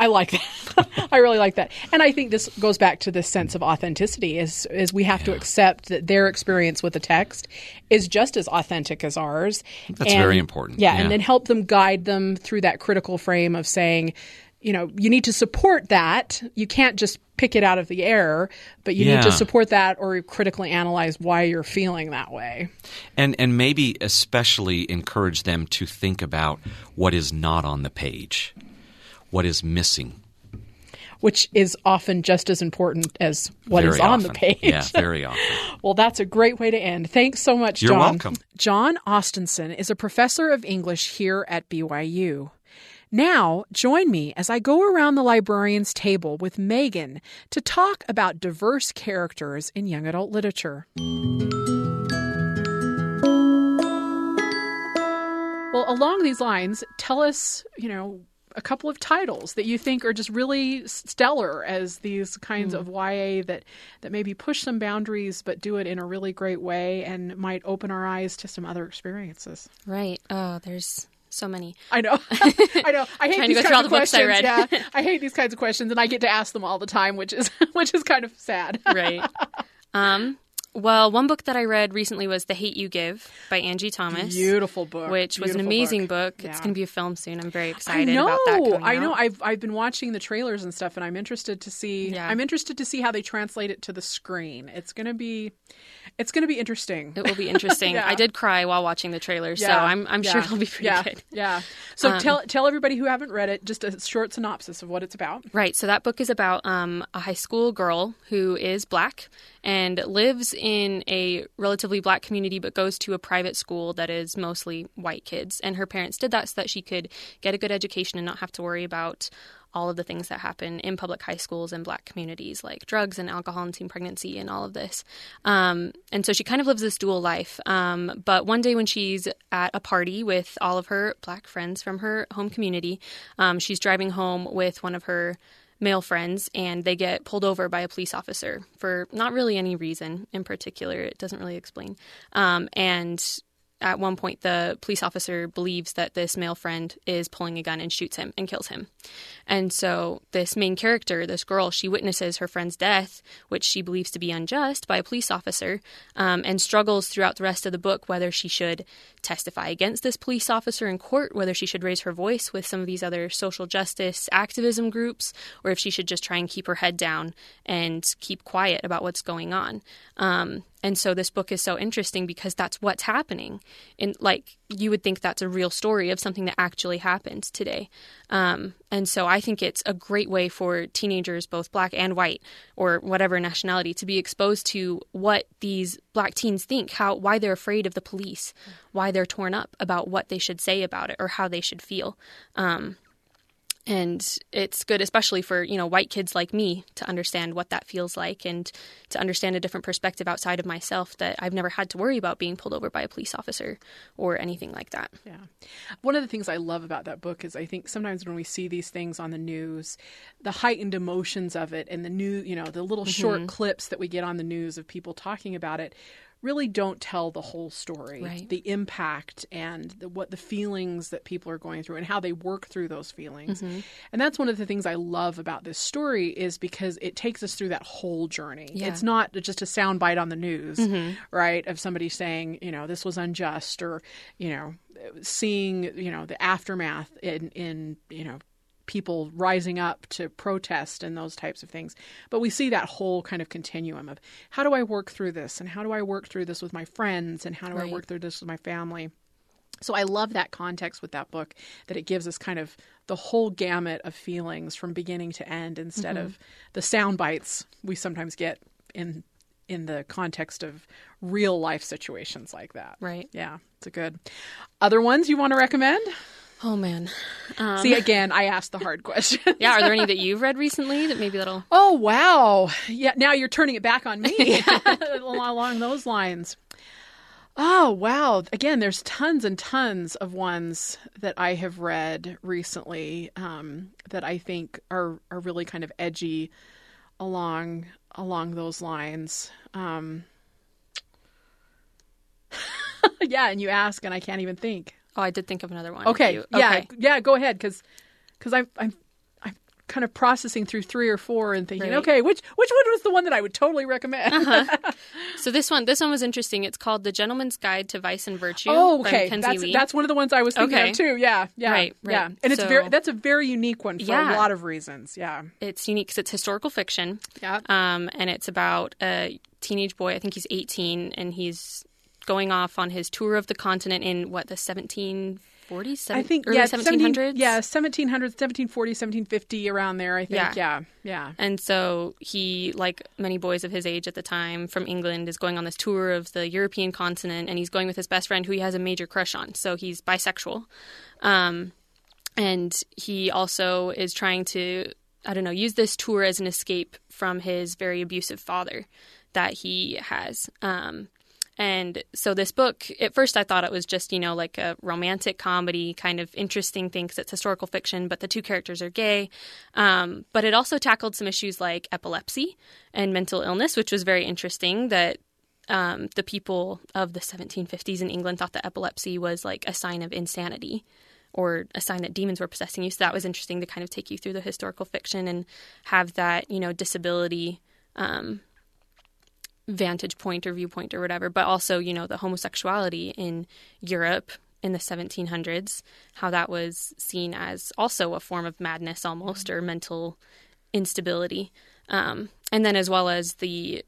I like that. I really like that. And I think this goes back to this sense of authenticity is we have to accept that their experience with the text is just as authentic as ours. That's very important. Yeah, and then help them guide them through that critical frame of saying, you know, you need to support that. You can't just pick it out of the air, but you need to support that or critically analyze why you're feeling that way. And maybe especially encourage them to think about what is not on the page. What is missing? Which is often just as important as what is on the page. Yeah, very often. Well, that's a great way to end. Thanks so much, John. You're welcome. John Ostenson is a professor of English here at BYU. Now, join me as I go around the librarian's table with Megan to talk about diverse characters in young adult literature. Well, along these lines, tell us, you know, a couple of titles that you think are just really stellar as these kinds of YA that maybe push some boundaries but do it in a really great way and might open our eyes to some other experiences. Right. Oh, there's so many. I know. I hate trying these to go kinds through all the books I read. Yeah, I hate these kinds of questions, and I get to ask them all the time, which is kind of sad. Right. Well, one book that I read recently was The Hate U Give by Angie Thomas. Beautiful book. Which was an amazing book. Yeah. It's going to be a film soon. I'm very excited about that coming out. I know. I've been watching the trailers and stuff, and I'm interested to see how they translate it to the screen. It's going to be interesting. It will be interesting. Yeah. I did cry while watching the trailer, so I'm sure it'll be pretty good. Yeah. So tell everybody who haven't read it just a short synopsis of what it's about. Right. So that book is about a high school girl who is Black. and lives in a relatively black community but goes to a private school that is mostly white kids. And her parents did that so that she could get a good education and not have to worry about all of the things that happen in public high schools and black communities, like drugs and alcohol and teen pregnancy and all of this. And so she kind of lives this dual life. But one day when she's at a party with all of her black friends from her home community, she's driving home with one of her male friends, and they get pulled over by a police officer for not really any reason in particular. It doesn't really explain. And at one point, the police officer believes that this male friend is pulling a gun and shoots him and kills him. And so this main character, this girl, she witnesses her friend's death, which she believes to be unjust, by a police officer, and struggles throughout the rest of the book whether she should testify against this police officer in court, whether she should raise her voice with some of these other social justice activism groups, or if she should just try and keep her head down and keep quiet about what's going on. And so this book is so interesting because that's what's happening. And like, you would think that's a real story of something that actually happened today. And so I think it's a great way for teenagers, both black and white or whatever nationality, to be exposed to what these black teens think, why they're afraid of the police, why they're torn up about what they should say about it or how they should feel. And it's good, especially for, white kids like me, to understand what that feels like and to understand a different perspective outside of myself, that I've never had to worry about being pulled over by a police officer or anything like that. Yeah. One of the things I love about that book is I think sometimes when we see these things on the news, the heightened emotions of it and the new, the little short clips that we get on the news of people talking about it really don't tell the whole story, right? The impact and what the feelings that people are going through and how they work through those feelings. Mm-hmm. And that's one of the things I love about this story, is because it takes us through that whole journey. Yeah. It's not just a soundbite on the news, right, of somebody saying, this was unjust, or, seeing, the aftermath in people rising up to protest and those types of things. But we see that whole kind of continuum of, how do I work through this? And how do I work through this with my friends? And how do I work through this with my family? So I love that context with that book, that it gives us kind of the whole gamut of feelings from beginning to end, instead of the sound bites we sometimes get in the context of real life situations like that. Right. Yeah, it's a good. Other ones you want to recommend? Oh, man. See, again, I asked the hard question. Yeah. Are there any that you've read recently that maybe that'll... Oh, wow. Yeah. Now you're turning it back on me along those lines. Oh, wow. Again, there's tons and tons of ones that I have read recently that I think are really kind of edgy along those lines. Yeah. And you ask and I can't even think. Oh, I did think of another one. Okay. Yeah, go ahead, because I'm kind of processing through three or four and thinking, okay, which one was the one that I would totally recommend? So this one was interesting. It's called The Gentleman's Guide to Vice and Virtue. Oh, okay. That's one of the ones I was thinking of too. Yeah. Right. Yeah. And it's that's a very unique one for a lot of reasons. Yeah. It's unique because it's historical fiction. Yeah. And it's about a teenage boy. I think he's 18, and he's going off on his tour of the continent in, the 1740s? I think, early 1700s? Yeah, 1700s, 1740, 1750, around there, I think. Yeah. And so he, like many boys of his age at the time from England, is going on this tour of the European continent, and he's going with his best friend who he has a major crush on. So he's bisexual. And he also is trying to, use this tour as an escape from his very abusive father that he has. And so this book, at first I thought it was just, like a romantic comedy kind of interesting thing because it's historical fiction, but the two characters are gay. But it also tackled some issues like epilepsy and mental illness, which was very interesting, that the people of the 1750s in England thought that epilepsy was like a sign of insanity or a sign that demons were possessing you. So that was interesting to kind of take you through the historical fiction and have that, disability vantage point or viewpoint or whatever, but also, the homosexuality in Europe in the 1700s, how that was seen as also a form of madness almost, or mental instability. And then as well as the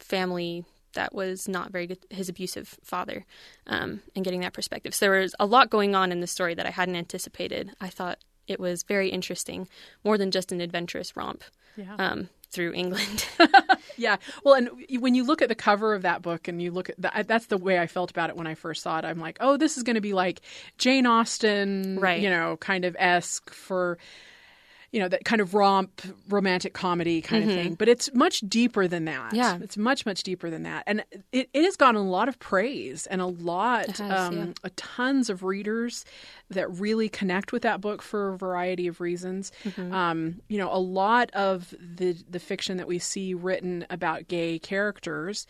family that was not very good, his abusive father, and getting that perspective. So there was a lot going on in the story that I hadn't anticipated. I thought it was very interesting, more than just an adventurous romp. Yeah. through England. Yeah. Well, and when you look at the cover of that book and you look at that, that's the way I felt about it when I first saw it. I'm like, oh, this is going to be like Jane Austen, right, you know, kind of esque for, you know, that kind of romp, romantic comedy kind of thing. But it's much deeper than that. Yeah. It's much, much deeper than that. And it has gotten a lot of praise and tons of readers that really connect with that book for a variety of reasons. You know, a lot of the fiction that we see written about gay characters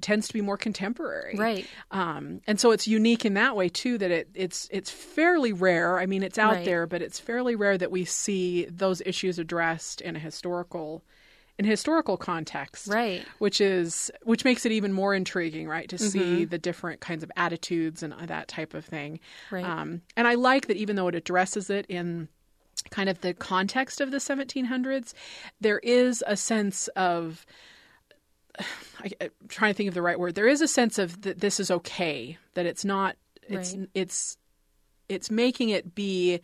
tends to be more contemporary. Right. And so it's unique in that way, too, that it's fairly rare. I mean, it's out there, but it's fairly rare that we see those issues addressed in a historical context, right, which makes it even more intriguing, right, to see the different kinds of attitudes and that type of thing, right. And I like that even though it addresses it in kind of the context of the 1700s, there is a sense of I'm trying to think of the right word. There is a sense of that this is okay, that it's not, it's right, it's making it be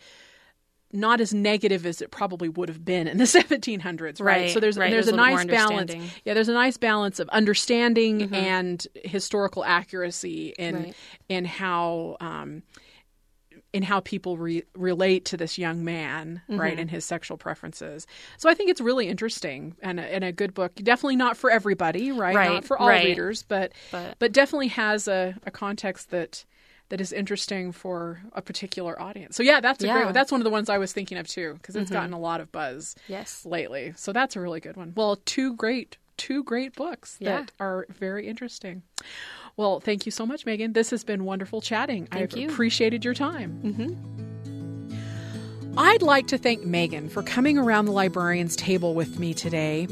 not as negative as it probably would have been in the 1700s, right? So there's a nice balance. Yeah, there's a nice balance of understanding and historical accuracy in how people relate to this young man, right, and his sexual preferences. So I think it's really interesting and a good book. Definitely not for everybody, right? Not for all readers, but definitely has a context that is interesting for a particular audience. So yeah, that's a great one. That's one of the ones I was thinking of too, because it's gotten a lot of buzz lately. So that's a really good one. Well, two great books that are very interesting. Well, thank you so much, Megan. This has been wonderful chatting. I've appreciated your time. I'd like to thank Megan for coming around the librarian's table with me today.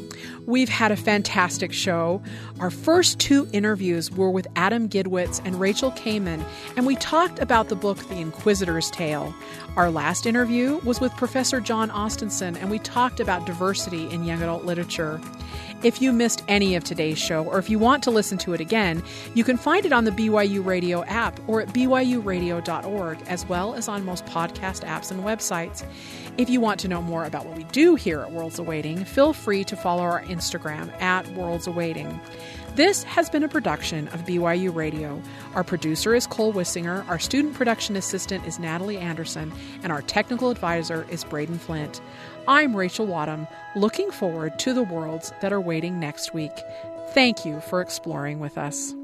We've had a fantastic show. Our first two interviews were with Adam Gidwitz and Rachel Kamen, and we talked about the book The Inquisitor's Tale. Our last interview was with Professor John Ostenson, and we talked about diversity in young adult literature. If you missed any of today's show, or if you want to listen to it again, you can find it on the BYU Radio app or at byuradio.org, as well as on most podcast apps and websites. If you want to know more about what we do here at Worlds Awaiting, feel free to follow our Instagram at Worlds Awaiting. This has been a production of BYU Radio. Our producer is Cole Wissinger, our student production assistant is Natalie Anderson, and our technical advisor is Braden Flint. I'm Rachel Wadham, looking forward to the worlds that are waiting next week. Thank you for exploring with us.